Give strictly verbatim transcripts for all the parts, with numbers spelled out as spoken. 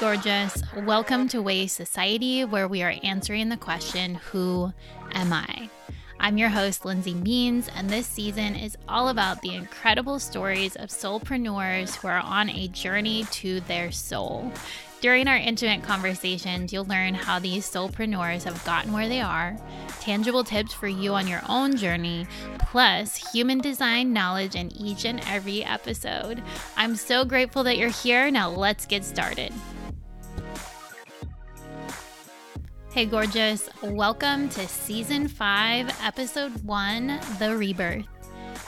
gorgeous. Welcome to Way Society, where we are answering the question, who am I? I'm your host, Lindsay Means, and this season is all about the incredible stories of soulpreneurs who are on a journey to their soul. During our intimate conversations, you'll learn how these soulpreneurs have gotten where they are, tangible tips for you on your own journey, plus human design knowledge in each and every episode. I'm so grateful that you're here. Now let's get started. Hey, gorgeous. Welcome to season five, episode one, The Rebirth.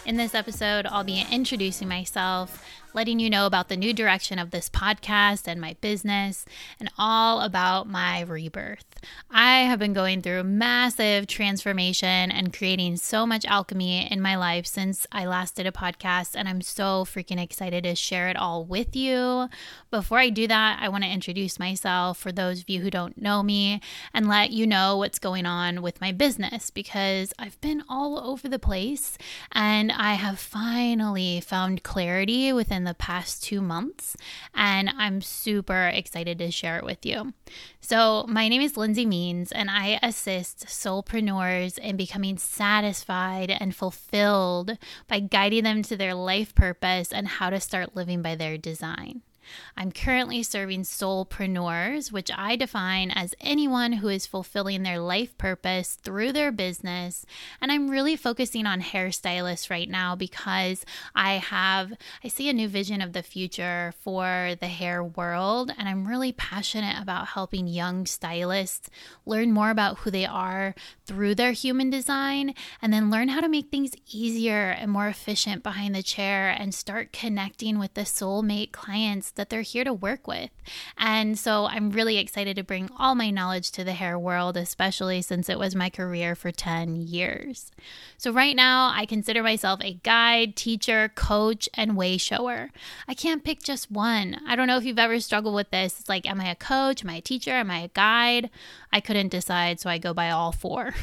In this episode, I'll be introducing myself, letting you know about the new direction of this podcast and my business, and all about my rebirth. I have been going through massive transformation and creating so much alchemy in my life since I last did a podcast, and I'm so freaking excited to share it all with you. Before I do that, I want to introduce myself for those of you who don't know me and let you know what's going on with my business, because I've been all over the place and I have finally found clarity within the past two months, and I'm super excited to share it with you. So my name is Lindsay Means, and I assist soulpreneurs in becoming satisfied and fulfilled by guiding them to their life purpose and how to start living by their design. I'm currently serving soulpreneurs, which I define as anyone who is fulfilling their life purpose through their business. And I'm really focusing on hairstylists right now because I have, I see a new vision of the future for the hair world. And I'm really passionate about helping young stylists learn more about who they are through their human design, and then learn how to make things easier and more efficient behind the chair and start connecting with the soulmate clients that they're here to work with. And so I'm really excited to bring all my knowledge to the hair world, especially since it was my career for ten years. So right now I consider myself a guide, teacher, coach, and way shower. I can't pick just one. I don't know if you've ever struggled with this. It's like, am I a coach? Am I a teacher? Am I a guide? I couldn't decide, so I go by all four.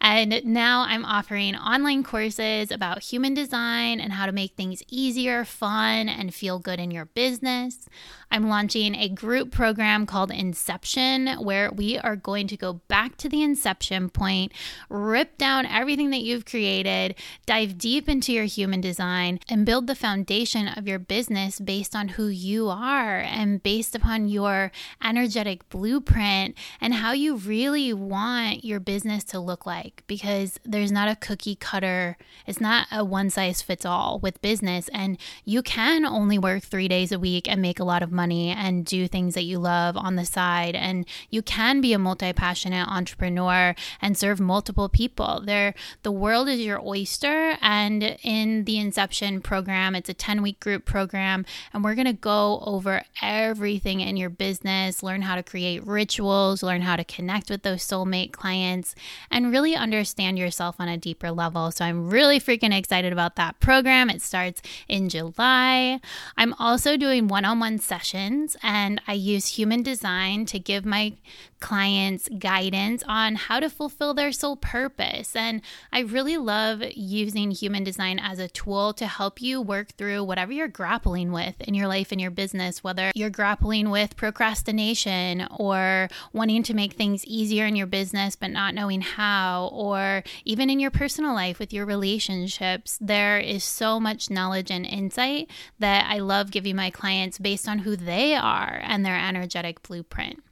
And now I'm offering online courses about human design and how to make things easier, fun, and feel good in your business. I'm launching a group program called Inception, where we are going to go back to the inception point, rip down everything that you've created, dive deep into your human design, and build the foundation of your business based on who you are and based upon your energetic blueprint and how you really want your business to look like, because there's not a cookie cutter. It's not a one size fits all with business, and you can only work three days a week and make a lot of money and do things that you love on the side. And you can be a multi-passionate entrepreneur and serve multiple people. There, the world is your oyster. And in the Inception program, it's a ten-week group program, and we're going to go over everything in your business, learn how to create rituals, learn how to connect with those soulmate clients, and really understand yourself on a deeper level. So I'm really freaking excited about that program. It starts in July. I'm also doing one-on-one sessions, and I use human design to give my clients guidance on how to fulfill their soul purpose. And I really love using human design as a tool to help you work through whatever you're grappling with in your life and your business, whether you're grappling with procrastination or wanting to make things easier in your business but not knowing how, or even in your personal life with your relationships. There is so much knowledge and insight that I love giving my clients based on who they are and their energetic blueprint.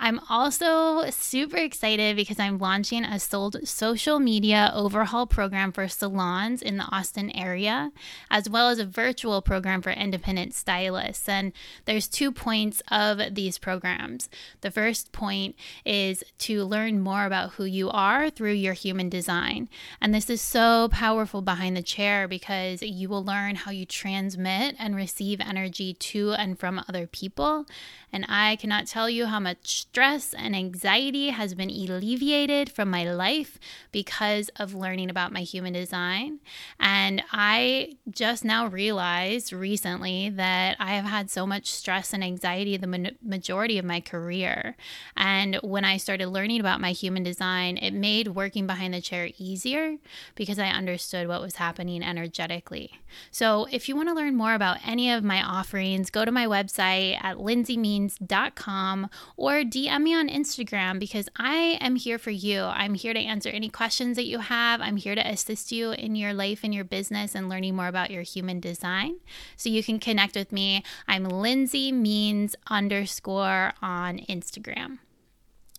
I'm also super excited because I'm launching a social media overhaul program for salons in the Austin area, as well as a virtual program for independent stylists. And there's two points of these programs. The first point is to learn more about who you are through your human design. And this is so powerful behind the chair because you will learn how you transmit and receive energy to and from other people. And I cannot tell you how much stress and anxiety has been alleviated from my life because of learning about my human design. And I just now realized recently that I have had so much stress and anxiety the ma- majority of my career. And when I started learning about my human design, it made working behind the chair easier because I understood what was happening energetically. So if you want to learn more about any of my offerings, go to my website at Lindsay Means dot com or D M me on Instagram, because I am here for you. I'm here to answer any questions that you have. I'm here to assist you in your life and your business and learning more about your human design. So you can connect with me. I'm Lindsay Means underscore on Instagram.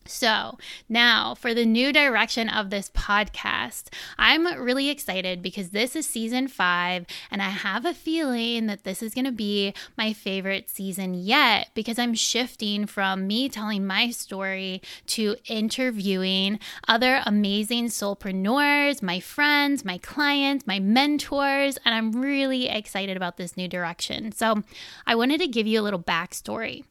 So now for the new direction of this podcast, I'm really excited because this is season five, and I have a feeling that this is going to be my favorite season yet, because I'm shifting from me telling my story to interviewing other amazing soulpreneurs, my friends, my clients, my mentors, and I'm really excited about this new direction. So I wanted to give you a little backstory.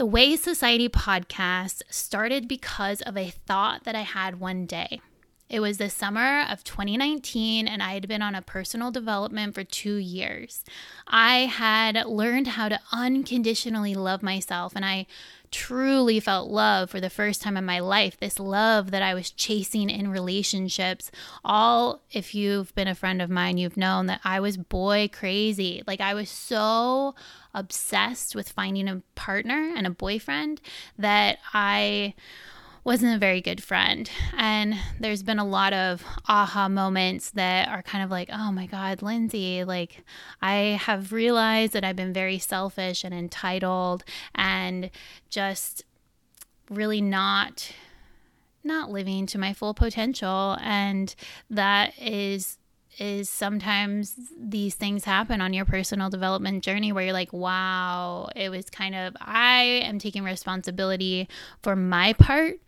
The Way Society podcast started because of a thought that I had one day. It was the summer of twenty nineteen, and I had been on a personal development for two years. I had learned how to unconditionally love myself, and I truly felt love for the first time in my life, this love that I was chasing in relationships. All, if you've been a friend of mine, you've known that I was boy crazy. Like, I was so obsessed with finding a partner and a boyfriend that I wasn't a very good friend. And there's been a lot of aha moments that are kind of like, oh my God, Lindsay, like, I have realized that I've been very selfish and entitled and just really not, not living to my full potential. And that is is sometimes these things happen on your personal development journey where you're like, wow, it was kind of, I am taking responsibility for my part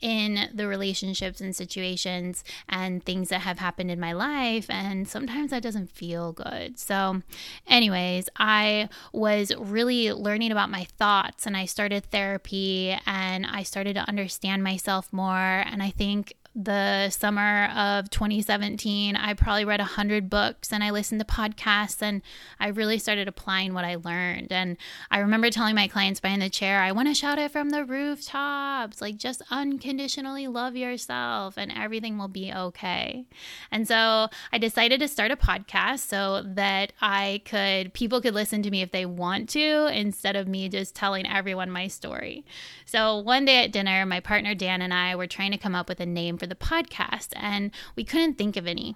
in the relationships and situations and things that have happened in my life, and sometimes that doesn't feel good. So anyways, I was really learning about my thoughts, and I started therapy, and I started to understand myself more. And I think the summer of twenty seventeen, I probably read one hundred books, and I listened to podcasts, and I really started applying what I learned. And I remember telling my clients behind the chair, I want to shout it from the rooftops, like, just unconditionally love yourself and everything will be okay. And so I decided to start a podcast so that I could, people could listen to me if they want to, instead of me just telling everyone my story. So one day at dinner, my partner Dan and I were trying to come up with a name for the podcast, and we couldn't think of any.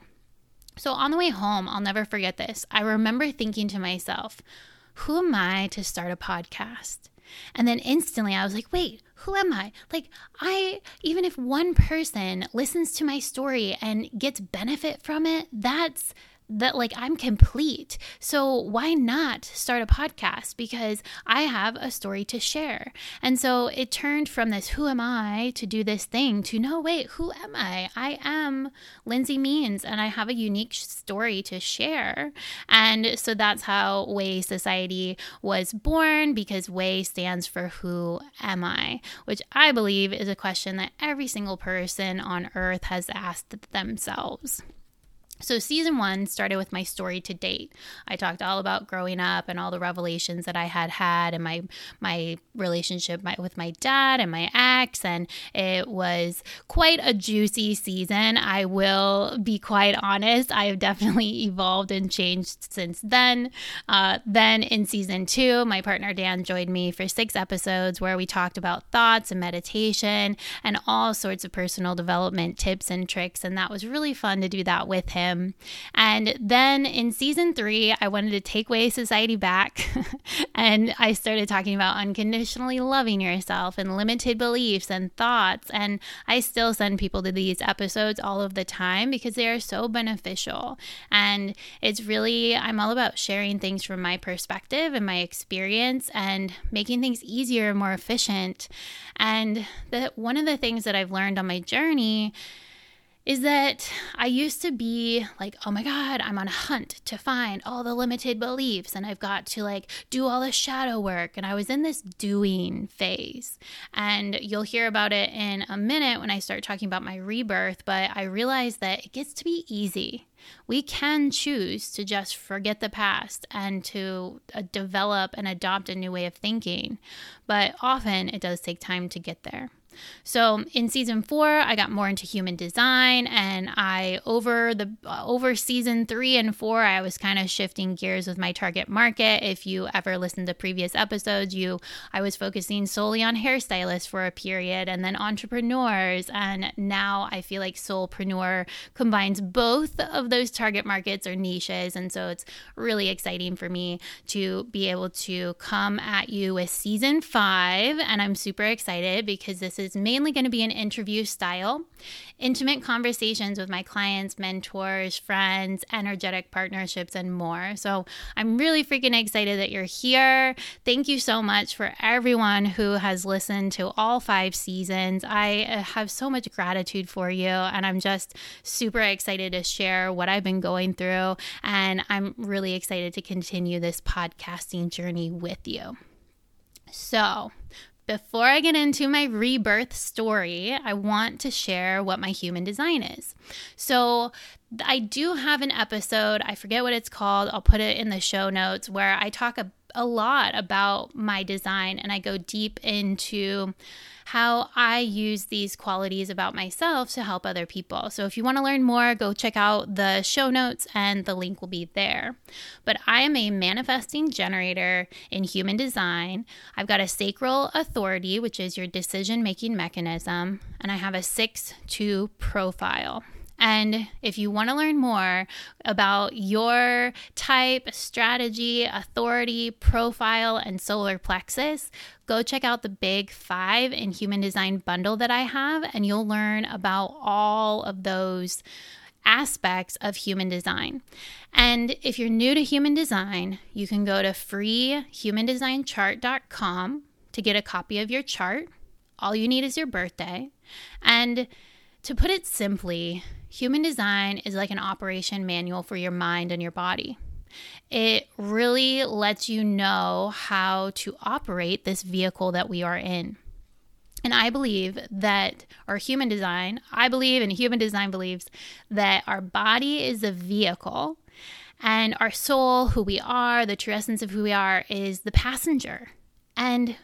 So on the way home, I'll never forget this. I remember thinking to myself, who am I to start a podcast? And then instantly I was like, wait, who am I? Like, I, even if one person listens to my story and gets benefit from it, that's that like I'm complete. So why not start a podcast? Because I have a story to share. And so it turned from this, who am I to do this thing, to no, wait, who am I? I am Lindsay Means, and I have a unique story to share. And so that's how Way Society was born, because Way stands for who am I, which I believe is a question that every single person on earth has asked themselves. So season one started with my story to date. I talked all about growing up and all the revelations that I had had, and my my relationship my, with my dad and my ex, and it was quite a juicy season. I will be quite honest. I have definitely evolved and changed since then. Uh, then in season two, my partner Dan joined me for six episodes where we talked about thoughts and meditation and all sorts of personal development tips and tricks, and that was really fun to do that with him. And then in season three, I wanted to take Way Society back, and I started talking about unconditionally loving yourself and limited beliefs and thoughts. And I still send people to these episodes all of the time because they are so beneficial. And it's really, I'm all about sharing things from my perspective and my experience and making things easier and more efficient. And that one of the things that I've learned on my journey is that I used to be like, oh my God, I'm on a hunt to find all the limited beliefs and I've got to like do all the shadow work. And I was in this doing phase. And you'll hear about it in a minute when I start talking about my rebirth, but I realized that it gets to be easy. We can choose to just forget the past and to uh, develop and adopt a new way of thinking. But often it does take time to get there. So in season four, I got more into human design, and I over the over season three and four, I was kind of shifting gears with my target market. If you ever listened to previous episodes, you I was focusing solely on hairstylists for a period, and then entrepreneurs, and now I feel like soulpreneur combines both of those target markets or niches, and so it's really exciting for me to be able to come at you with season five, and I'm super excited because this is is mainly going to be an interview style, intimate conversations with my clients, mentors, friends, energetic partnerships, and more. So I'm really freaking excited that you're here. Thank you so much for everyone who has listened to all five seasons. I have so much gratitude for you, and I'm just super excited to share what I've been going through, and I'm really excited to continue this podcasting journey with you. So before I get into my rebirth story, I want to share what my human design is. So I do have an episode, I forget what it's called, I'll put it in the show notes, where I talk a, a lot about my design, and I go deep into how I use these qualities about myself to help other people. So if you want to learn more, go check out the show notes and the link will be there. But I am a manifesting generator in human design. I've got a sacral authority, which is your decision-making mechanism, and I have a six two profile. And if you want to learn more about your type, strategy, authority, profile, and solar plexus, go check out the Big Five in Human Design bundle that I have, and you'll learn about all of those aspects of human design. And if you're new to human design, you can go to free human design chart dot com to get a copy of your chart. All you need is your birthday. And to put it simply, human design is like an operation manual for your mind and your body. It really lets you know how to operate this vehicle that we are in. And I believe that our human design, I believe and human design believes that our body is a vehicle and our soul, who we are, the true essence of who we are, is the passenger. And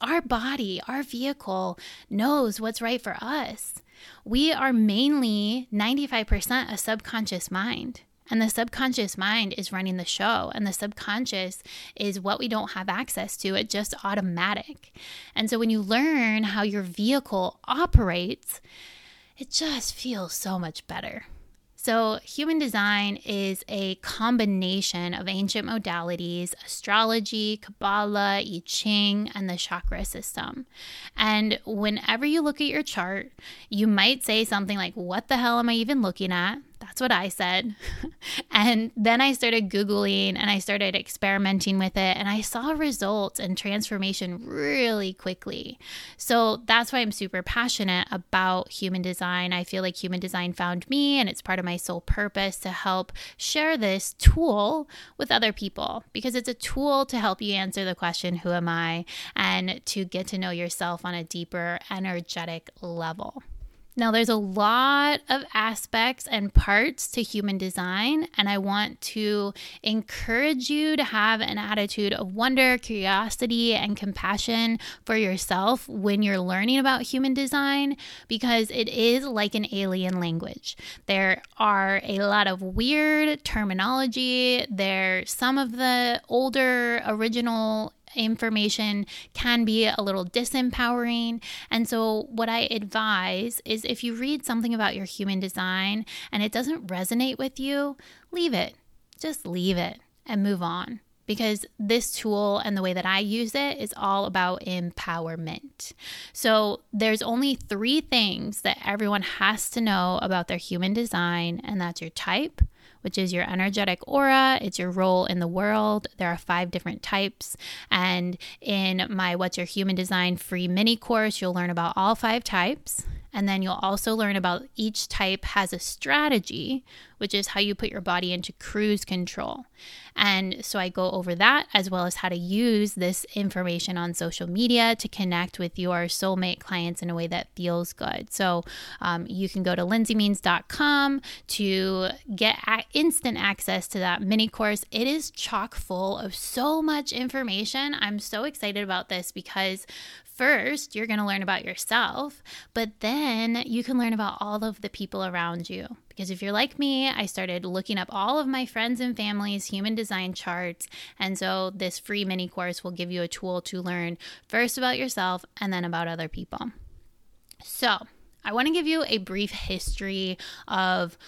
our body, our vehicle, knows what's right for us. We are mainly ninety-five percent a subconscious mind, and the subconscious mind is running the show, and the subconscious is what we don't have access to. It's just automatic. And so when you learn how your vehicle operates, it just feels so much better. So human design is a combination of ancient modalities, astrology, Kabbalah, I Ching, and the chakra system. And whenever you look at your chart, you might say something like, what the hell am I even looking at? That's what I said. And then I started Googling and I started experimenting with it, and I saw results and transformation really quickly. So that's why I'm super passionate about human design. I feel like human design found me, and it's part of my soul purpose to help share this tool with other people, because it's a tool to help you answer the question, who am I? And to get to know yourself on a deeper energetic level. Now, there's a lot of aspects and parts to human design, and I want to encourage you to have an attitude of wonder, curiosity, and compassion for yourself when you're learning about human design, because it is like an alien language. There are a lot of weird terminology. There, some of the older original information can be a little disempowering. And so what I advise is, if you read something about your human design and it doesn't resonate with you, leave it. Just leave it and move on. Because this tool and the way that I use it is all about empowerment. So there's only three things that everyone has to know about their human design, and that's your type, which is your energetic aura, it's your role in the world. There are five different types. And in my What's Your Human Design free mini course, you'll learn about all five types. And then you'll also learn about each type has a strategy, which is how you put your body into cruise control. And so I go over that, as well as how to use this information on social media to connect with your soulmate clients in a way that feels good. So um, you can go to Lindsay Means dot com to get a- instant access to that mini course. It is chock full of so much information. I'm so excited about this because first, you're going to learn about yourself, but then you can learn about all of the people around you. Because if you're like me, I started looking up all of my friends and family's human design charts. And so this free mini course will give you a tool to learn first about yourself and then about other people. So I want to give you a brief history of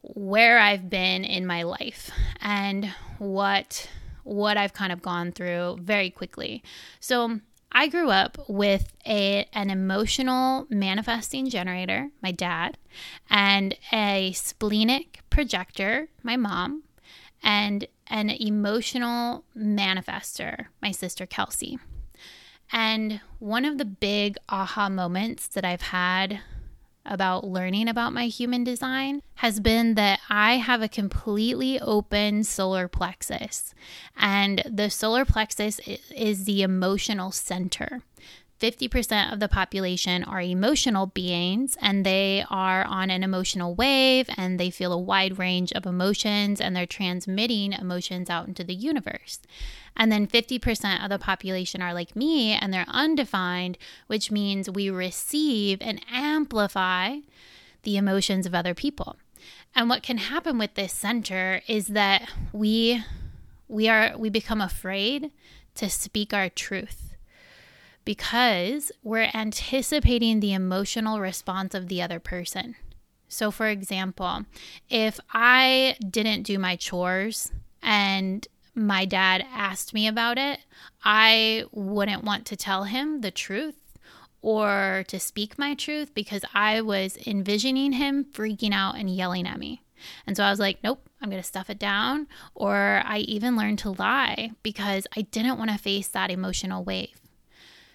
where I've been in my life and what, what I've kind of gone through very quickly. So I grew up with a, an emotional manifesting generator, my dad, and a splenic projector, my mom, and an emotional manifester, my sister Kelsey. And one of the big aha moments that I've had about learning about my human design has been that I have a completely open solar plexus. And the solar plexus is the emotional center. fifty percent of the population are emotional beings, and they are on an emotional wave, and they feel a wide range of emotions, and they're transmitting emotions out into the universe. And then fifty percent of the population are like me, and they're undefined, which means we receive and amplify the emotions of other people. And what can happen with this center is that we we are we become afraid to speak our truth, because we're anticipating the emotional response of the other person. So for example, if I didn't do my chores and my dad asked me about it, I wouldn't want to tell him the truth or to speak my truth because I was envisioning him freaking out and yelling at me. And so I was like, nope, I'm going to stuff it down. Or I even learned to lie because I didn't want to face that emotional wave.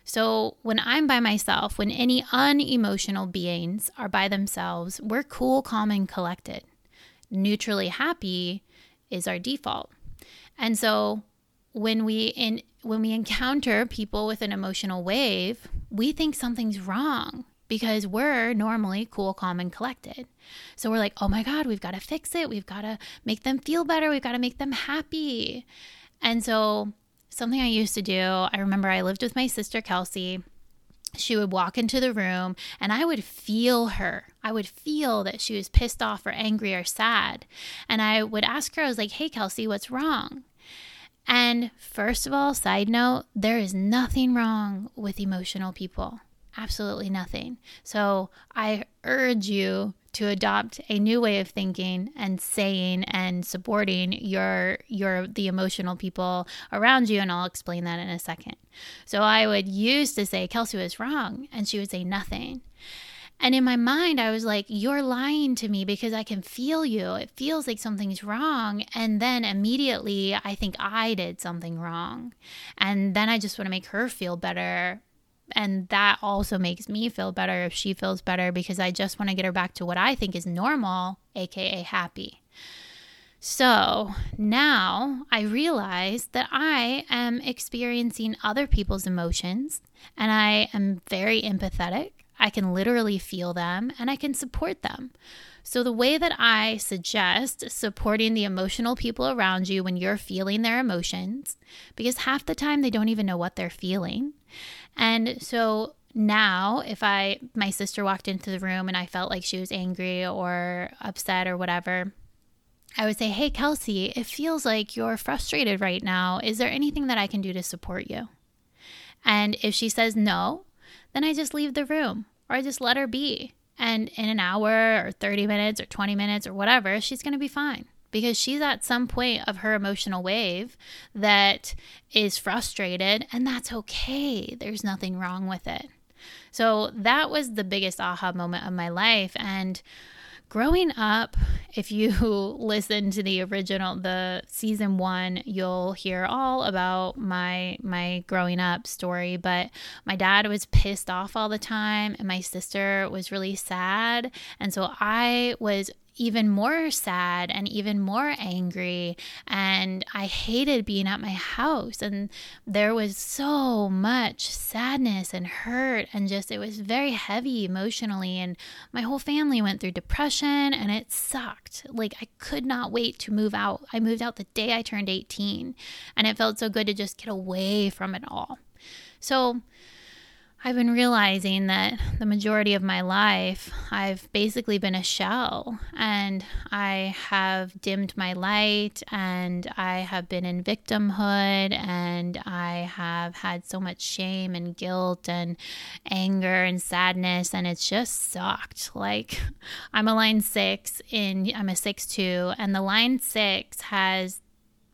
So when I'm by myself, when any unemotional beings are by themselves, we're cool, calm, and collected. Neutrally happy is our default. And so when we in when we encounter people with an emotional wave, we think something's wrong because we're normally cool, calm, and collected. So we're like, oh my God, we've got to fix it. We've got to make them feel better. We've got to make them happy. And so something I used to do, I remember I lived with my sister Kelsey. She would walk into the room and I would feel her. I would feel that she was pissed off or angry or sad. And I would ask her, I was like, hey, Kelsey, what's wrong? And first of all, side note, there is nothing wrong with emotional people. Absolutely nothing. So I urge you to adopt a new way of thinking and saying and supporting your your the emotional people around you, and I'll explain that in a second. So I would used to say, Kelsey was wrong, and she would say nothing. And in my mind, I was like, you're lying to me because I can feel you. It feels like something's wrong. And then immediately I think I did something wrong. And then I just want to make her feel better. And that also makes me feel better if she feels better because I just want to get her back to what I think is normal, aka happy. So now I realize that I am experiencing other people's emotions and I am very empathetic. I can literally feel them and I can support them. So the way that I suggest supporting the emotional people around you when you're feeling their emotions, because half the time they don't even know what they're feeling. And so now if I, my sister walked into the room and I felt like she was angry or upset or whatever, I would say, hey, Kelsey, it feels like you're frustrated right now. Is there anything that I can do to support you? And if she says no, then I just leave the room or I just let her be. And in an hour or thirty minutes or twenty minutes or whatever, she's going to be fine because she's at some point of her emotional wave that is frustrated, and that's okay. There's nothing wrong with it. So that was the biggest aha moment of my life. And growing up, if you listen to the original, the season one, you'll hear all about my my growing up story. But my dad was pissed off all the time, and my sister was really sad. And so I was even more sad and even more angry, and I hated being at my house, and there was so much sadness and hurt, and just it was very heavy emotionally, and my whole family went through depression, and it sucked. Like, I could not wait to move out. I moved out the day I turned eighteen, and it felt so good to just get away from it all. So I've been realizing that the majority of my life, I've basically been a shell, and I have dimmed my light, and I have been in victimhood, and I have had so much shame and guilt and anger and sadness, and it's just sucked. Like, I'm a line six in, I'm a six two, and the line six has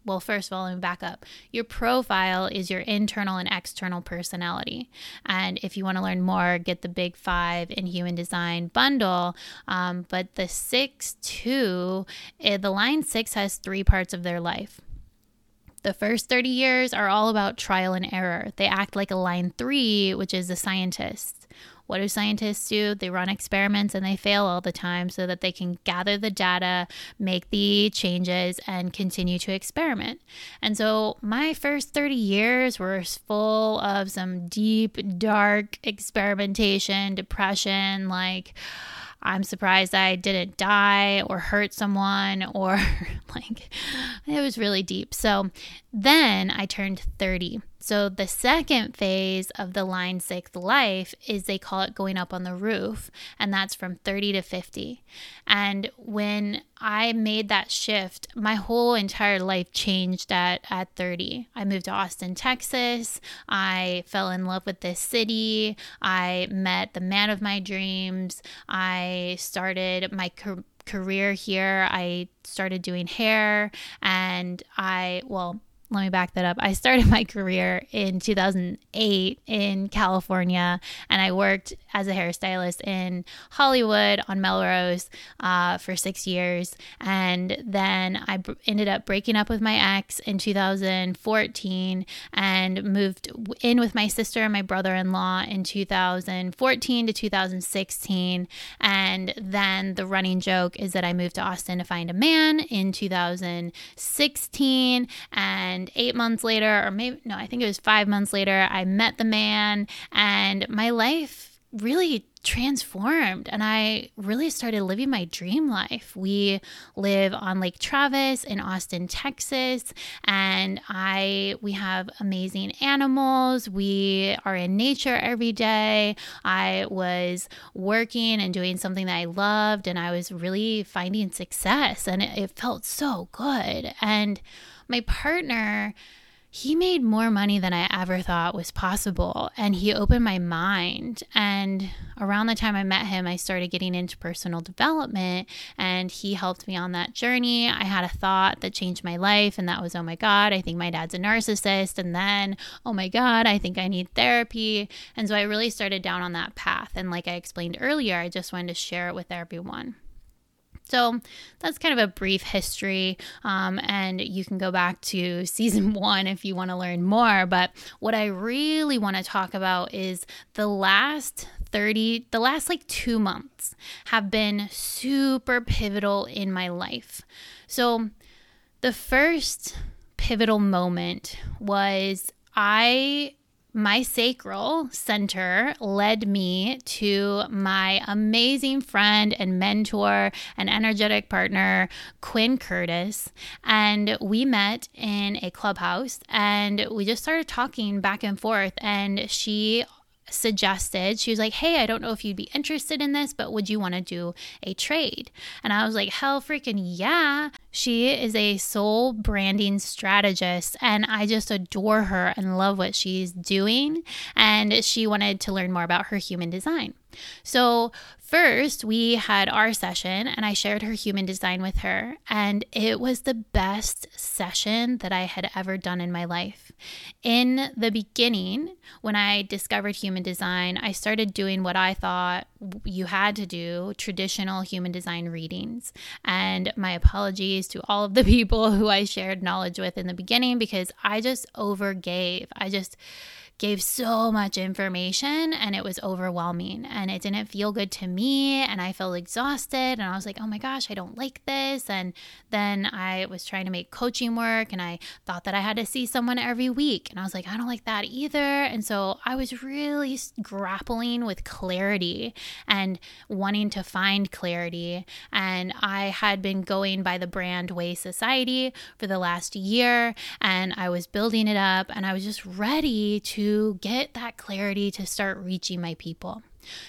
Well, first of all, let me back up. Your profile is your internal and external personality. And if you want to learn more, get the Big Five in Human Design bundle. Um, but the six two, the line six has three parts of their life. The first thirty years are all about trial and error. They act like a line three, which is the scientist. What do scientists do? They run experiments and they fail all the time so that they can gather the data, make the changes, and continue to experiment. And so my first thirty years were full of some deep, dark experimentation, depression, like, I'm surprised I didn't die or hurt someone, or like, it was really deep. So then I turned thirty. So the second phase of the line six life is, they call it going up on the roof, and that's from thirty to fifty. And when I made that shift, my whole entire life changed at, at thirty. I moved to Austin, Texas. I fell in love with this city. I met the man of my dreams. I started my career. career here. I started doing hair, and I, well, let me back that up. I started my career in two thousand eight in California, and I worked as a hairstylist in Hollywood on Melrose uh, for six years. And then I b- ended up breaking up with my ex in two thousand fourteen and moved in with my sister and my brother-in-law in two thousand fourteen to two thousand sixteen. And then the running joke is that I moved to Austin to find a man in two thousand sixteen, and And eight months later, or maybe, no, I think it was five months later, I met the man, and my life really transformed, and I really started living my dream life. We live on Lake Travis in Austin, Texas, and I we have amazing animals. We are in nature every day. I was working and doing something that I loved, and I was really finding success, and it, it felt so good. And my partner, he made more money than I ever thought was possible, and he opened my mind. And around the time I met him, I started getting into personal development, and he helped me on that journey. I had a thought that changed my life, and that was, oh my God, I think my dad's a narcissist. And then, oh my God, I think I need therapy. And so I really started down on that path. And like I explained earlier, I just wanted to share it with everyone. So that's kind of a brief history, um, and you can go back to season one if you want to learn more. But what I really want to talk about is the last thirty, the last like two months have been super pivotal in my life. So the first pivotal moment was I... my sacral center led me to my amazing friend and mentor and energetic partner, Quinn Curtis. And we met in a clubhouse, and we just started talking back and forth. And she suggested, she was like, hey, I don't know if you'd be interested in this, but would you want to do a trade? And I was like, hell freaking yeah. She is a soul branding strategist, and I just adore her and love what she's doing. And she wanted to learn more about her human design. So first we had our session and I shared her human design with her, and it was the best session that I had ever done in my life. In the beginning, when I discovered human design, I started doing what I thought you had to do, traditional human design readings. And my apologies to all of the people who I shared knowledge with in the beginning, because I just overgave. I just gave so much information and it was overwhelming and it didn't feel good to me and I felt exhausted and I was like, oh my gosh, I don't like this. And then I was trying to make coaching work and I thought that I had to see someone every week and I was like, I don't like that either. And so I was really grappling with clarity and wanting to find clarity, and I had been going by the brand Way Society for the last year and I was building it up and I was just ready to get that clarity to start reaching my people.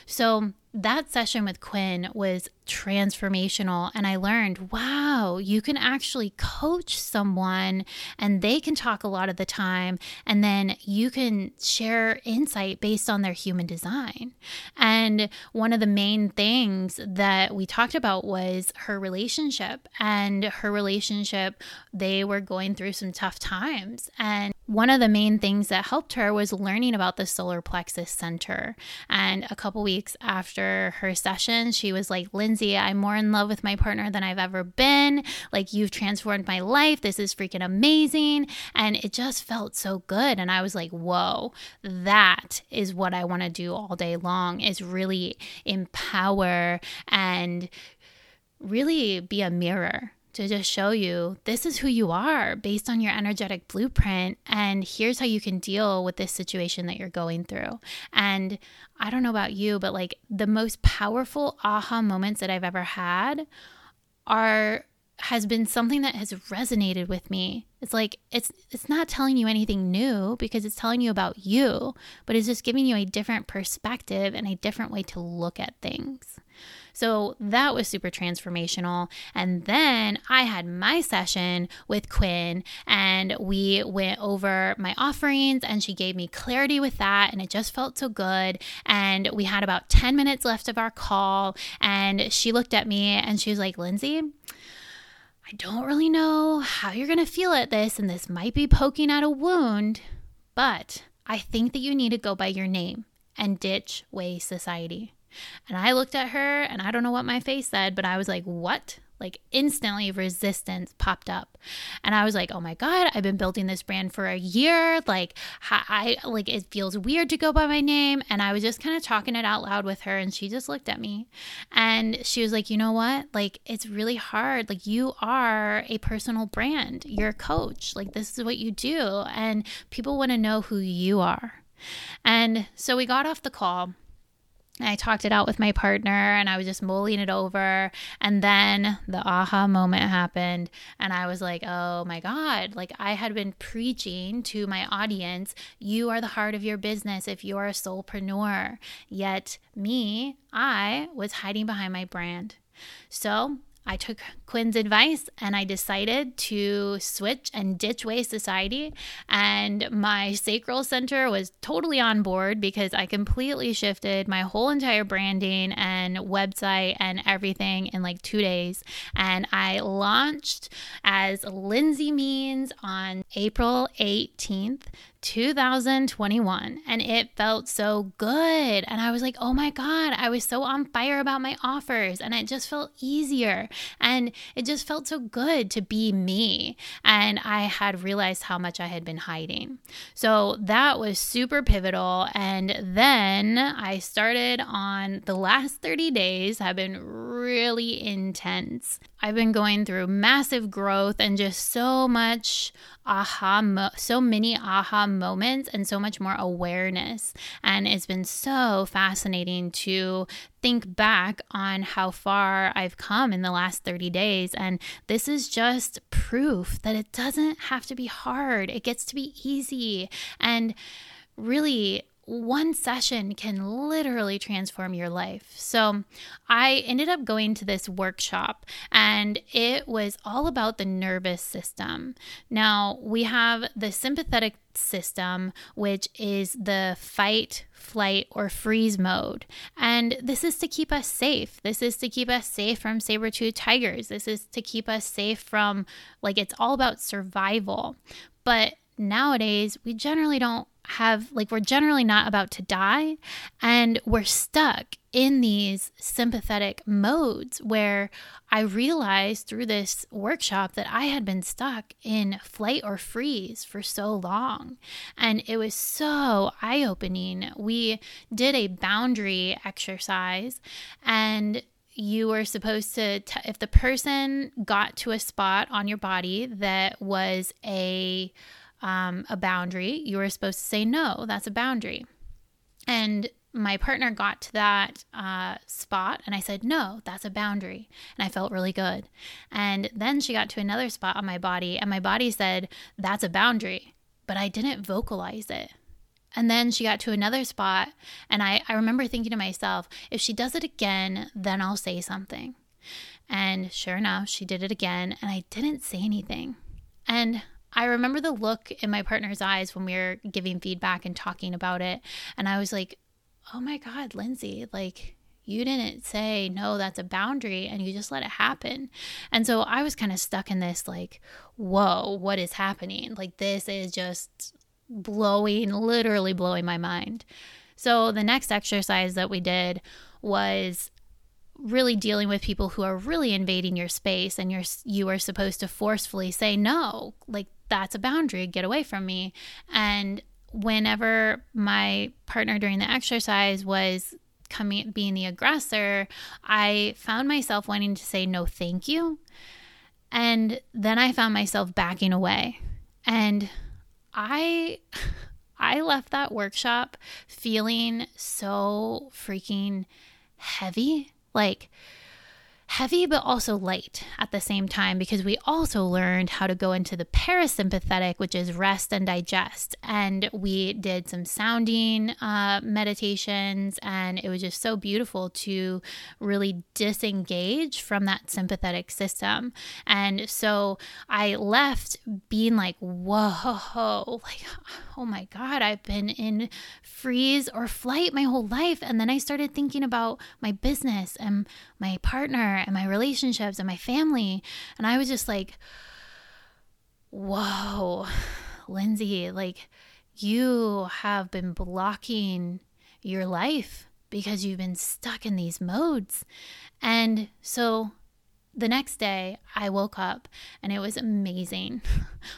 So that session with Quinn was transformational, and I learned, wow, you can actually coach someone and they can talk a lot of the time, and then you can share insight based on their human design. And one of the main things that we talked about was her relationship, and her relationship, they were going through some tough times. And one of the main things that helped her was learning about the solar plexus center. And a couple weeks after her session, she was like, Lindsay, I'm more in love with my partner than I've ever been. Like, you've transformed my life. This is freaking amazing. And it just felt so good. And I was like, whoa, that is what I want to do all day long, is really empower and really be a mirror to just show you, this is who you are based on your energetic blueprint, and here's how you can deal with this situation that you're going through. And I don't know about you, but like the most powerful aha moments that I've ever had are has been something that has resonated with me. It's like, it's it's not telling you anything new, because it's telling you about you, but it's just giving you a different perspective and a different way to look at things. So that was super transformational. And then I had my session with Quinn and we went over my offerings and she gave me clarity with that, and it just felt so good. And we had about ten minutes left of our call, and she looked at me and she was like, Lindsay, I don't really know how you're going to feel at this, and this might be poking at a wound, but I think that you need to go by your name and ditch Way Society. And I looked at her and I don't know what my face said, but I was like, what? Like, instantly resistance popped up. And I was like, oh my God, I've been building this brand for a year. Like, I like it feels weird to go by my name. And I was just kind of talking it out loud with her, and she just looked at me and she was like, you know what? Like, it's really hard. Like, you are a personal brand. You're a coach. Like, this is what you do. And people want to know who you are. And so we got off the call. I talked it out with my partner and I was just mulling it over. And then the aha moment happened and I was like, oh my God, like I had been preaching to my audience, you are the heart of your business if you are a soulpreneur. Yet me, I was hiding behind my brand. So I took Quinn's advice and I decided to switch and ditch Way Society, and my sacral center was totally on board because I completely shifted my whole entire branding and website and everything in like two days. And I launched as Lindsay Means on April eighteenth, twenty twenty-one, and it felt so good. And I was like, oh my God, I was so on fire about my offers, and it just felt easier and it just felt so good to be me. And I had realized how much I had been hiding. So that was super pivotal. And then I started on the last thirty days have been really intense. I've been going through massive growth and just so much aha, mo- so many aha moments and so much more awareness. And it's been so fascinating to think back on how far I've come in the last thirty days. And this is just proof that it doesn't have to be hard. It gets to be easy. And really, one session can literally transform your life. So I ended up going to this workshop, and it was all about the nervous system. Now, we have the sympathetic system, which is the fight, flight, or freeze mode. And this is to keep us safe. This is to keep us safe from saber-toothed tigers. This is to keep us safe from, like, it's all about survival. But nowadays, we generally don't have, like, we're generally not about to die, and we're stuck in these sympathetic modes, where I realized through this workshop that I had been stuck in flight or freeze for so long. And it was so eye-opening. We did a boundary exercise, and you were supposed to, t- if the person got to a spot on your body that was a Um, a boundary, you were supposed to say, no, that's a boundary. And my partner got to that uh, spot, and I said, no, that's a boundary. And I felt really good. And then she got to another spot on my body, and my body said, that's a boundary, but I didn't vocalize it. And then she got to another spot, and I, I remember thinking to myself, if she does it again, then I'll say something. And sure enough, she did it again, and I didn't say anything. And I remember the look in my partner's eyes when we were giving feedback and talking about it. And I was like, oh my God, Lindsay, like, you didn't say, no, that's a boundary, and you just let it happen. And so I was kind of stuck in this, like, whoa, what is happening? Like, this is just blowing, literally blowing my mind. So the next exercise that we did was really dealing with people who are really invading your space, and you're you are supposed to forcefully say, no, like, that's a boundary, get away from me. And whenever my partner during the exercise was coming being the aggressor, I found myself wanting to say, no, thank you. And then I found myself backing away. And I I left that workshop feeling so freaking heavy. Like, heavy, but also light at the same time, because we also learned how to go into the parasympathetic, which is rest and digest. And we did some sounding uh, meditations, and it was just so beautiful to really disengage from that sympathetic system. And so I left being like, whoa, like, oh my God, I've been in freeze or flight my whole life. And then I started thinking about my business and my partner and my relationships and my family. And I was just like, whoa, Lindsay, like, you have been blocking your life because you've been stuck in these modes. And so the next day I woke up, and it was amazing.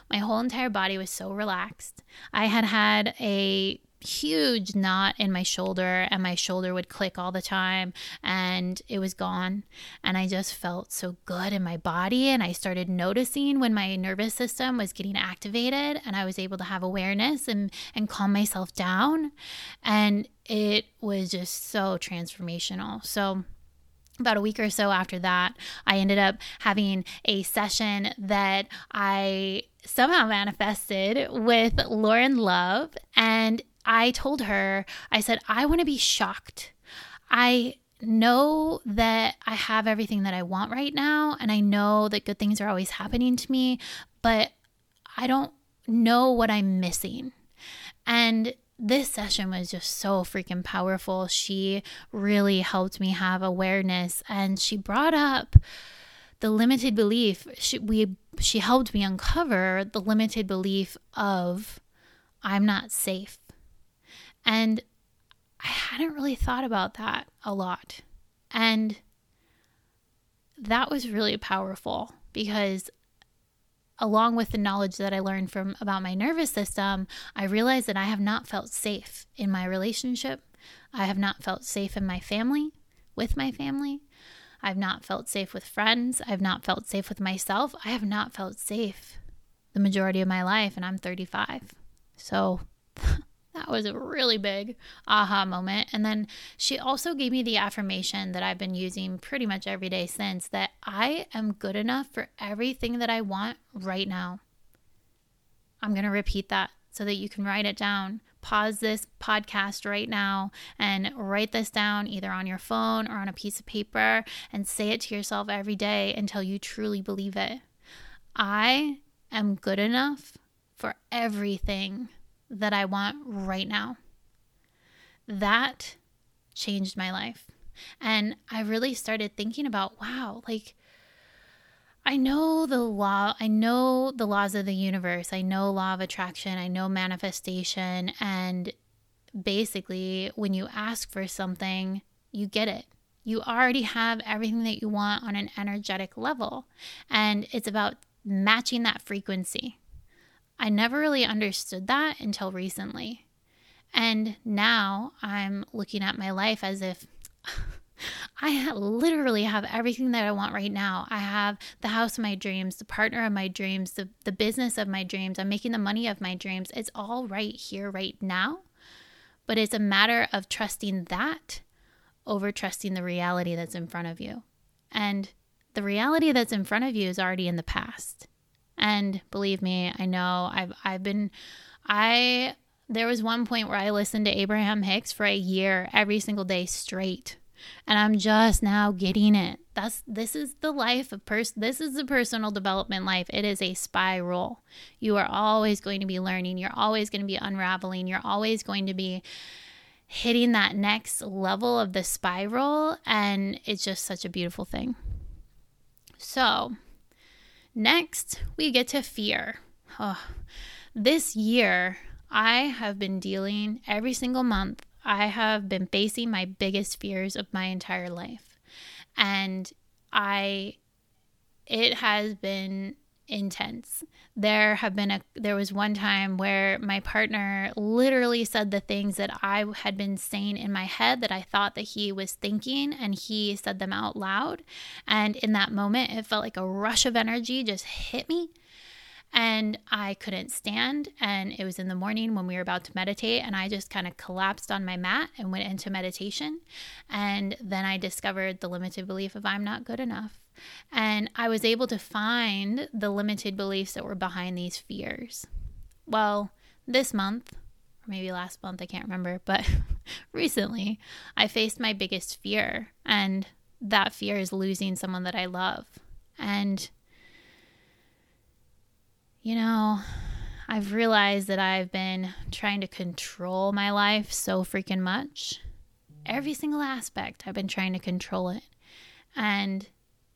My whole entire body was so relaxed. I had had a huge knot in my shoulder, and my shoulder would click all the time, and it was gone. And I just felt so good in my body. And I started noticing when my nervous system was getting activated, and I was able to have awareness and, and calm myself down. And it was just so transformational. So about a week or so after that, I ended up having a session that I somehow manifested with Lauren Love. And I told her, I said, I want to be shocked. I know that I have everything that I want right now, and I know that good things are always happening to me, but I don't know what I'm missing. And this session was just so freaking powerful. She really helped me have awareness, and she brought up the limited belief. She, we, she helped me uncover the limited belief of I'm not safe. And I hadn't really thought about that a lot. And that was really powerful, because along with the knowledge that I learned from about my nervous system, I realized that I have not felt safe in my relationship. I have not felt safe in my family, with my family. I've not felt safe with friends. I've not felt safe with myself. I have not felt safe the majority of my life, and I'm thirty-five. So that was a really big aha moment. And then she also gave me the affirmation that I've been using pretty much every day since, that I am good enough for everything that I want right now. I'm going to repeat that so that you can write it down. pause this podcast right now and write this down either on your phone or on a piece of paper and say it to yourself every day until you truly believe it. I am good enough for everything that I want right now. That changed my life. And I really started thinking about, wow, like I know the law, I know the laws of the universe, I know law of attraction, I know manifestation, and basically when you ask for something, you get it. You already have everything that you want on an energetic level, and it's about matching that frequency. I never really understood that until recently, and now I'm looking at my life as if I literally have everything that I want right now. I have the house of my dreams, the partner of my dreams, the, the business of my dreams. I'm making the money of my dreams. It's all right here, right now. But it's a matter of trusting that over trusting the reality that's in front of you. And the reality that's in front of you is already in the past. And believe me, I know I've I've been... I there was one point where I listened to Abraham Hicks for a year, every single day straight. And I'm just now getting it. That's this is the life of person. This is the personal development life. It is a spiral. You are always going to be learning. You're always going to be unraveling. You're always going to be hitting that next level of the spiral. And it's just such a beautiful thing. So next we get to fear. Oh, this year I have been dealing every single month. I have been facing my biggest fears of my entire life, and I, it has been intense. There have been a, there was one time where my partner literally said the things that I had been saying in my head that I thought that he was thinking, and he said them out loud. And in that moment, it felt like a rush of energy just hit me. And I couldn't stand, and it was in the morning when we were about to meditate, and I just kind of collapsed on my mat and went into meditation. And then I discovered the limited belief of I'm not good enough. And I was able to find the limited beliefs that were behind these fears. Well, this month, or maybe last month, I can't remember, but recently I faced my biggest fear, and that fear is losing someone that I love. And you know, I've realized that I've been trying to control my life so freaking much. Every single aspect, I've been trying to control it. And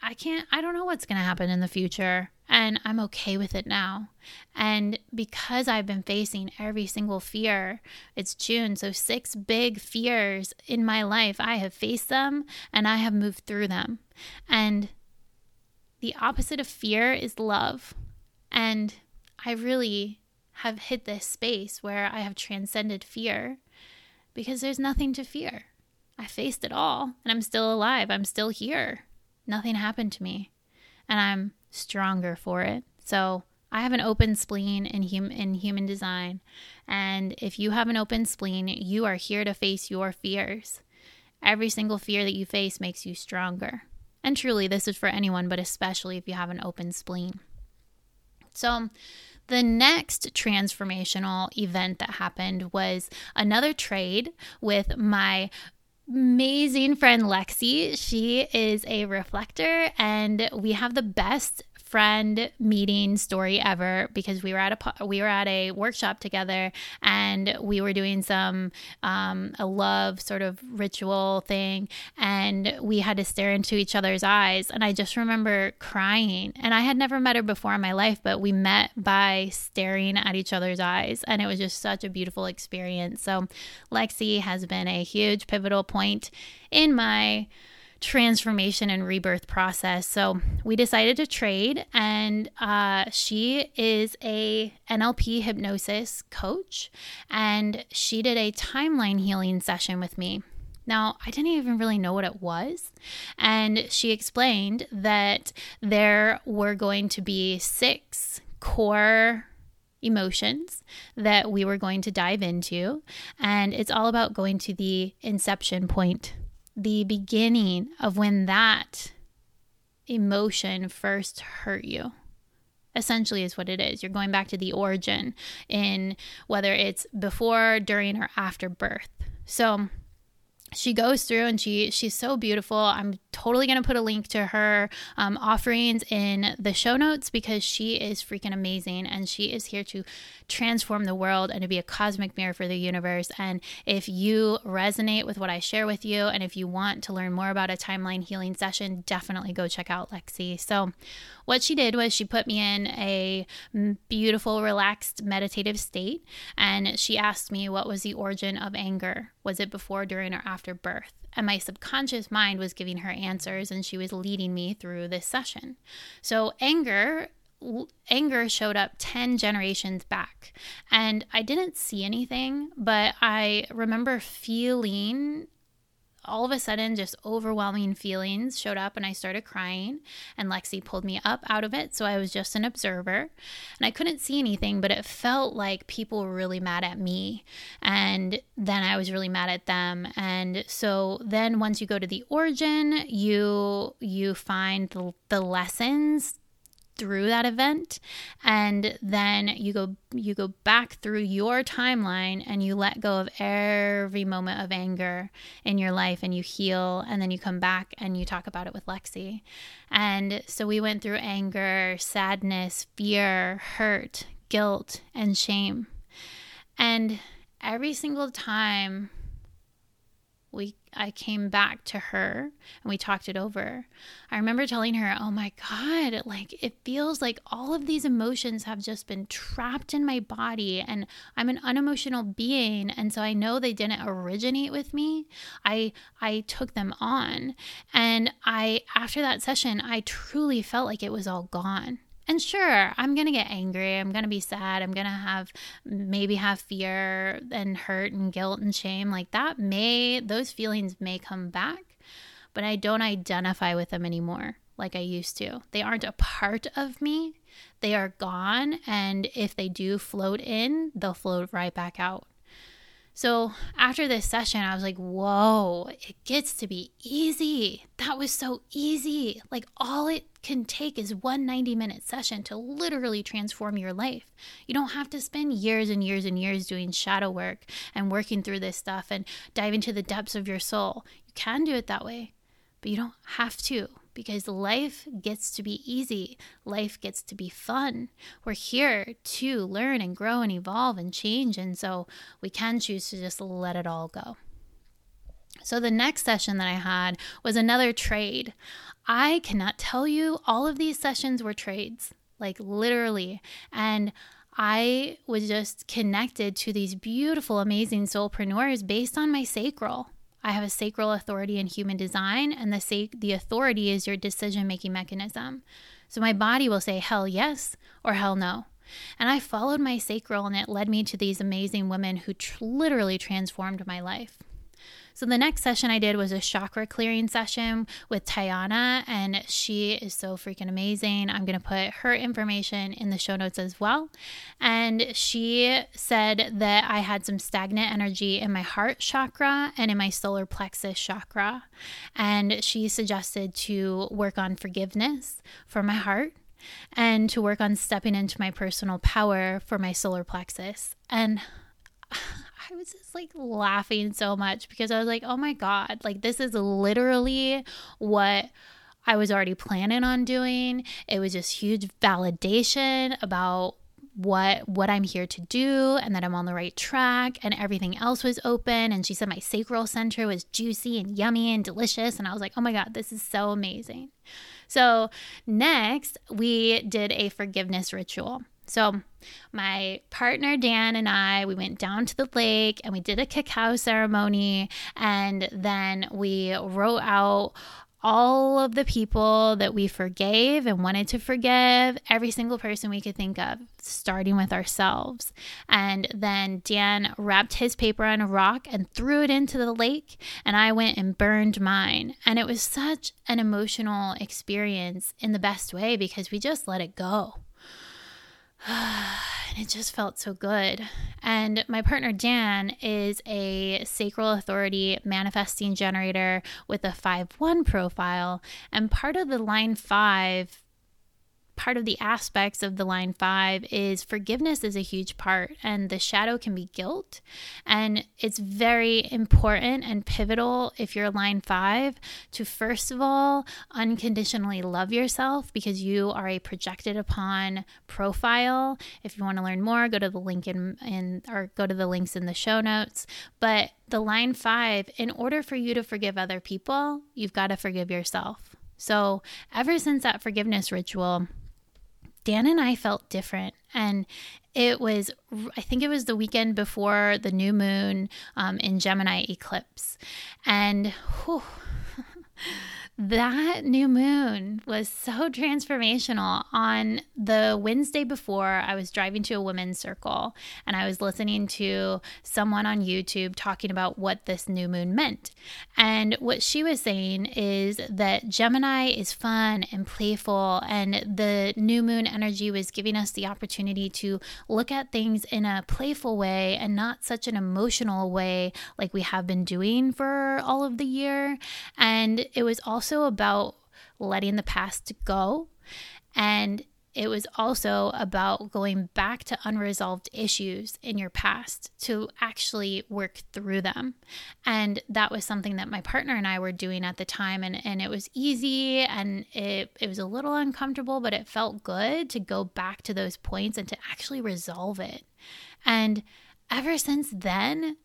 I can't, I don't know what's going to happen in the future. And I'm okay with it now. And because I've been facing every single fear, it's June, so six big fears in my life. I have faced them and I have moved through them. And the opposite of fear is love. And I really have hit this space where I have transcended fear because there's nothing to fear. I faced it all and I'm still alive. I'm still here. Nothing happened to me and I'm stronger for it. So I have an open spleen in, hum- in human design. And if you have an open spleen, you are here to face your fears. Every single fear that you face makes you stronger. And truly, this is for anyone, but especially if you have an open spleen. So the next transformational event that happened was another trade with my amazing friend Lexi. She is a reflector, and we have the best friend meeting story ever because we were at a we were at a workshop together, and we were doing some um, a love sort of ritual thing, and we had to stare into each other's eyes, and I just remember crying. And I had never met her before in my life, but we met by staring at each other's eyes, and it was just such a beautiful experience. So Lexi has been a huge pivotal point in my transformation and rebirth process. So we decided to trade, and uh, she is a N L P hypnosis coach, and she did a timeline healing session with me. Now, I didn't even really know what it was, and she explained that there were going to be six core emotions that we were going to dive into, and it's all about going to the inception point, the beginning of when that emotion first hurt you. essentially is what it is. You're going back to the origin in whether it's before, during, or after birth. So she goes through and she she's so beautiful. I'm totally going to put a link to her um, offerings in the show notes because she is freaking amazing, and she is here to transform the world and to be a cosmic mirror for the universe. And if you resonate with what I share with you, and if you want to learn more about a timeline healing session, definitely go check out Lexi. So what she did was she put me in a beautiful, relaxed, meditative state, and she asked me, what was the origin of anger? Was it before, during, or after birth? And my subconscious mind was giving her answers, and she was leading me through this session. So anger, anger showed up ten generations back, and I didn't see anything, but I remember feeling all of a sudden just overwhelming feelings showed up, and I started crying, and Lexi pulled me up out of it. So I was just an observer, and I couldn't see anything, but it felt like people were really mad at me, and then I was really mad at them. And so then once you go to the origin, you you find the, the lessons through that event, and then you go you go back through your timeline and you let go of every moment of anger in your life, and you heal, and then you come back and you talk about it with Lexi. And so we went through anger, sadness, fear, hurt, guilt, and shame. And every single time We, I came back to her and we talked it over. I remember telling her, oh my God, like it feels like all of these emotions have just been trapped in my body, and I'm an unemotional being, and so I know they didn't originate with me. I I took them on, and I after that session, I truly felt like it was all gone. And sure, I'm going to get angry, I'm going to be sad, I'm going to have maybe have fear and hurt and guilt and shame, like that may, those feelings may come back, but I don't identify with them anymore like I used to. They aren't a part of me, they are gone, and if they do float in, they'll float right back out. So after this session, I was like, whoa, it gets to be easy. That was so easy. Like all it can take is one ninety minute session to literally transform your life. You don't have to spend years and years and years doing shadow work and working through this stuff and dive into the depths of your soul. You can do it that way, but you don't have to, because life gets to be easy. Life gets to be fun. We're here to learn and grow and evolve and change. And so we can choose to just let it all go. So the next session that I had was another trade. I cannot tell you, all of these sessions were trades, like literally. And I was just connected to these beautiful, amazing soulpreneurs based on my sacral. I have a sacral authority in human design, and the sac- the authority is your decision-making mechanism. So my body will say hell yes or hell no. And I followed my sacral, and it led me to these amazing women who tr- literally transformed my life. So the next session I did was a chakra clearing session with Tayana, and she is so freaking amazing. I'm going to put her information in the show notes as well. And she said that I had some stagnant energy in my heart chakra and in my solar plexus chakra. And she suggested to work on forgiveness for my heart, and to work on stepping into my personal power for my solar plexus. And I was just like laughing so much, because I was like, oh my God, like this is literally what I was already planning on doing. It was just huge validation about what what I'm here to do, and that I'm on the right track, and everything else was open. And she said my sacral center was juicy and yummy and delicious, and I was like, oh my God, this is so amazing. So next we did a forgiveness ritual. So my partner Dan and I, we went down to the lake and we did a cacao ceremony, and then we wrote out all of the people that we forgave and wanted to forgive, every single person we could think of, starting with ourselves. And then Dan wrapped his paper on a rock and threw it into the lake, and I went and burned mine. And it was such an emotional experience in the best way, because we just let it go. And it just felt so good. And my partner Dan is a sacral authority manifesting generator with a five one profile, and part of the line five part of the aspects of the line five is forgiveness is a huge part, and the shadow can be guilt. And it's very important and pivotal if you're a line five to, first of all, unconditionally love yourself, because you are a projected upon profile. If you want to learn more, go to the link in, in or go to the links in the show notes. But the line five, in order for you to forgive other people, you've got to forgive yourself. So ever since that forgiveness ritual, Dan and I felt different. And it was, I think it was the weekend before the new moon um, in Gemini eclipse. And whew, that new moon was so transformational. On the Wednesday before, I was driving to a women's circle, and I was listening to someone on YouTube talking about what this new moon meant. And what she was saying is that Gemini is fun and playful, and the new moon energy was giving us the opportunity to look at things in a playful way and not such an emotional way like we have been doing for all of the year. And it was also about letting the past go, and it was also about going back to unresolved issues in your past to actually work through them. And that was something that my partner and I were doing at the time. And, and it was easy, and it, it was a little uncomfortable, but it felt good to go back to those points and to actually resolve it. And ever since then,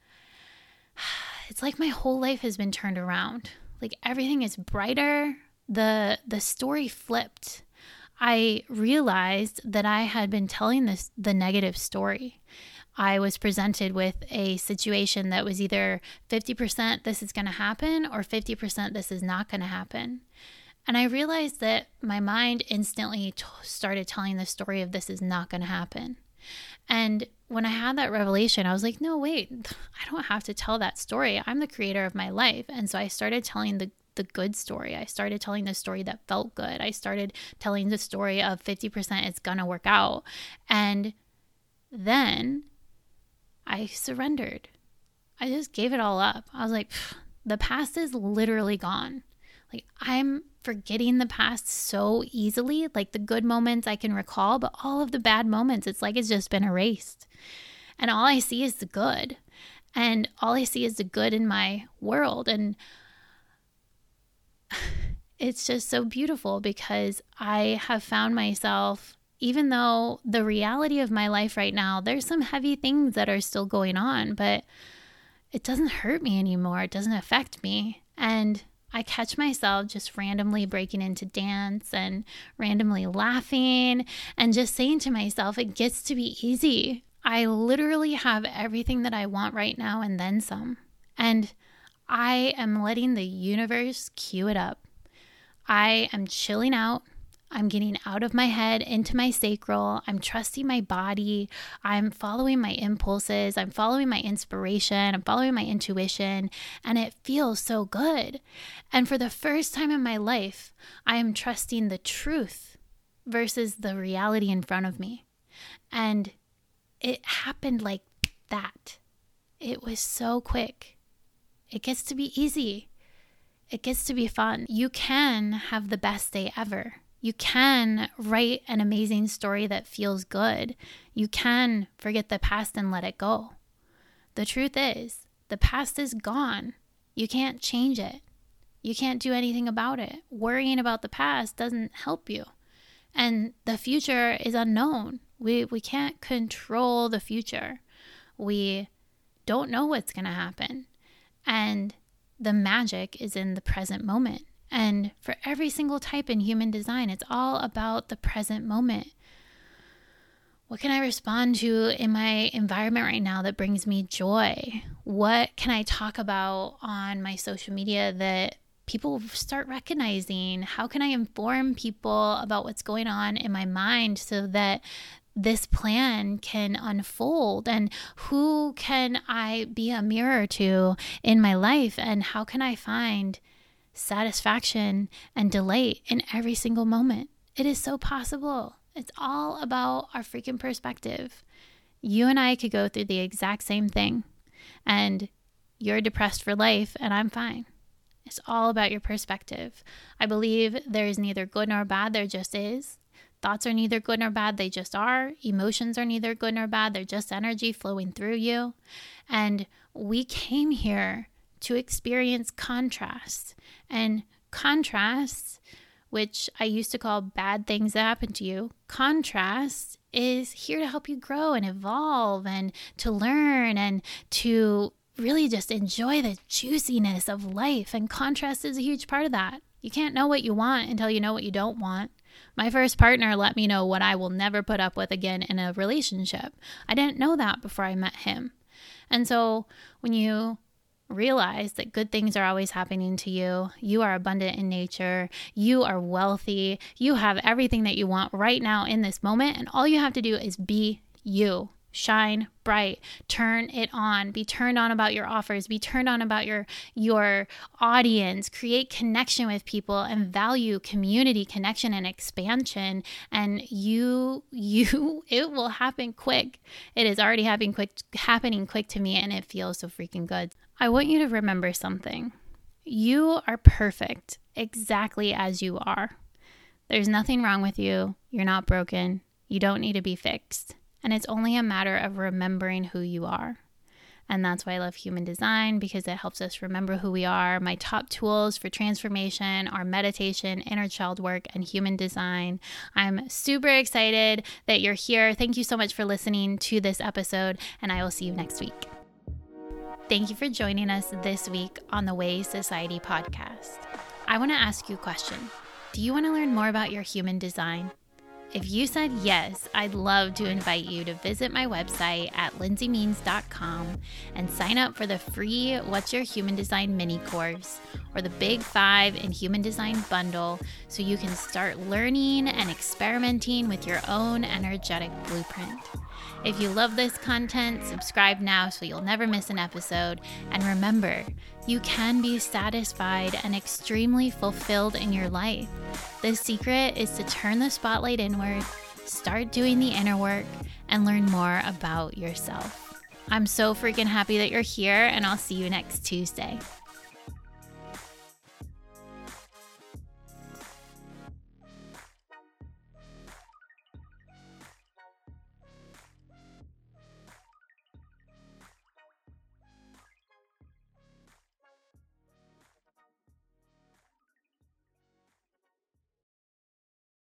it's like my whole life has been turned around. Like everything is brighter. The, the story flipped. I realized that I had been telling this the negative story. I was presented with a situation that was either fifty percent this is going to happen or fifty percent this is not going to happen. And I realized that my mind instantly t- started telling the story of this is not going to happen. And when I had that revelation, I was like, no, wait, I don't have to tell that story. I'm the creator of my life. And so I started telling the the good story. I started telling the story that felt good. I started telling the story of fifty percent it's gonna work out. And then I surrendered. I just gave it all up. I was like, the past is literally gone. Like I'm forgetting the past so easily. Like the good moments I can recall, but all of the bad moments, it's like it's just been erased. And all I see is the good. And all I see is the good in my world. And it's just so beautiful, because I have found myself, even though the reality of my life right now, there's some heavy things that are still going on, but it doesn't hurt me anymore. It doesn't affect me. And I catch myself just randomly breaking into dance and randomly laughing and just saying to myself, it gets to be easy. I literally have everything that I want right now and then some. And I am letting the universe cue it up. I am chilling out. I'm getting out of my head into my sacral. I'm trusting my body. I'm following my impulses. I'm following my inspiration. I'm following my intuition. And it feels so good. And for the first time in my life, I am trusting the truth versus the reality in front of me. And it happened like that. It was so quick. It gets to be easy. It gets to be fun. You can have the best day ever. You can write an amazing story that feels good. You can forget the past and let it go. The truth is, the past is gone. You can't change it. You can't do anything about it. Worrying about the past doesn't help you. And the future is unknown. We we can't control the future. We don't know what's going to happen. And the magic is in the present moment. And for every single type in human design, it's all about the present moment. What can I respond to in my environment right now that brings me joy? What can I talk about on my social media that people start recognizing? How can I inform people about what's going on in my mind so that this plan can unfold? And who can I be a mirror to in my life? And how can I find satisfaction and delight in every single moment? It is so possible. It's all about our freaking perspective. You and I could go through the exact same thing, and you're depressed for life and I'm fine. It's all about your perspective. I believe there is neither good nor bad. There just is. Thoughts are neither good nor bad, they just are. Emotions are neither good nor bad, they're just energy flowing through you. And we came here to experience contrast. And contrast, which I used to call bad things that happen to you, contrast is here to help you grow and evolve and to learn and to really just enjoy the juiciness of life. And contrast is a huge part of that. You can't know what you want until you know what you don't want. My first partner let me know what I will never put up with again in a relationship. I didn't know that before I met him. And so when you realize that good things are always happening to you, you are abundant in nature, you are wealthy, you have everything that you want right now in this moment, and all you have to do is be you. Shine bright, turn it on, be turned on about your offers, be turned on about your your audience, create connection with people and value community, connection and expansion. And you, you, it will happen quick. It is already happening quick, happening quick to me, and it feels so freaking good. I want you to remember something. You are perfect exactly as you are. There's nothing wrong with you. You're not broken. You don't need to be fixed. And it's only a matter of remembering who you are. And that's why I love human design, because it helps us remember who we are. My top tools for transformation are meditation, inner child work, and human design. I'm super excited that you're here. Thank you so much for listening to this episode, and I will see you next week. Thank you for joining us this week on the Way Society podcast. I want to ask you a question. Do you want to learn more about your human design? If you said yes, I'd love to invite you to visit my website at Lindsay Means dot com and sign up for the free What's Your Human Design mini course or the Big Five in Human Design bundle so you can start learning and experimenting with your own energetic blueprint. If you love this content, subscribe now so you'll never miss an episode. And remember, you can be satisfied and extremely fulfilled in your life. The secret is to turn the spotlight inward, start doing the inner work, and learn more about yourself. I'm so freaking happy that you're here, and I'll see you next Tuesday.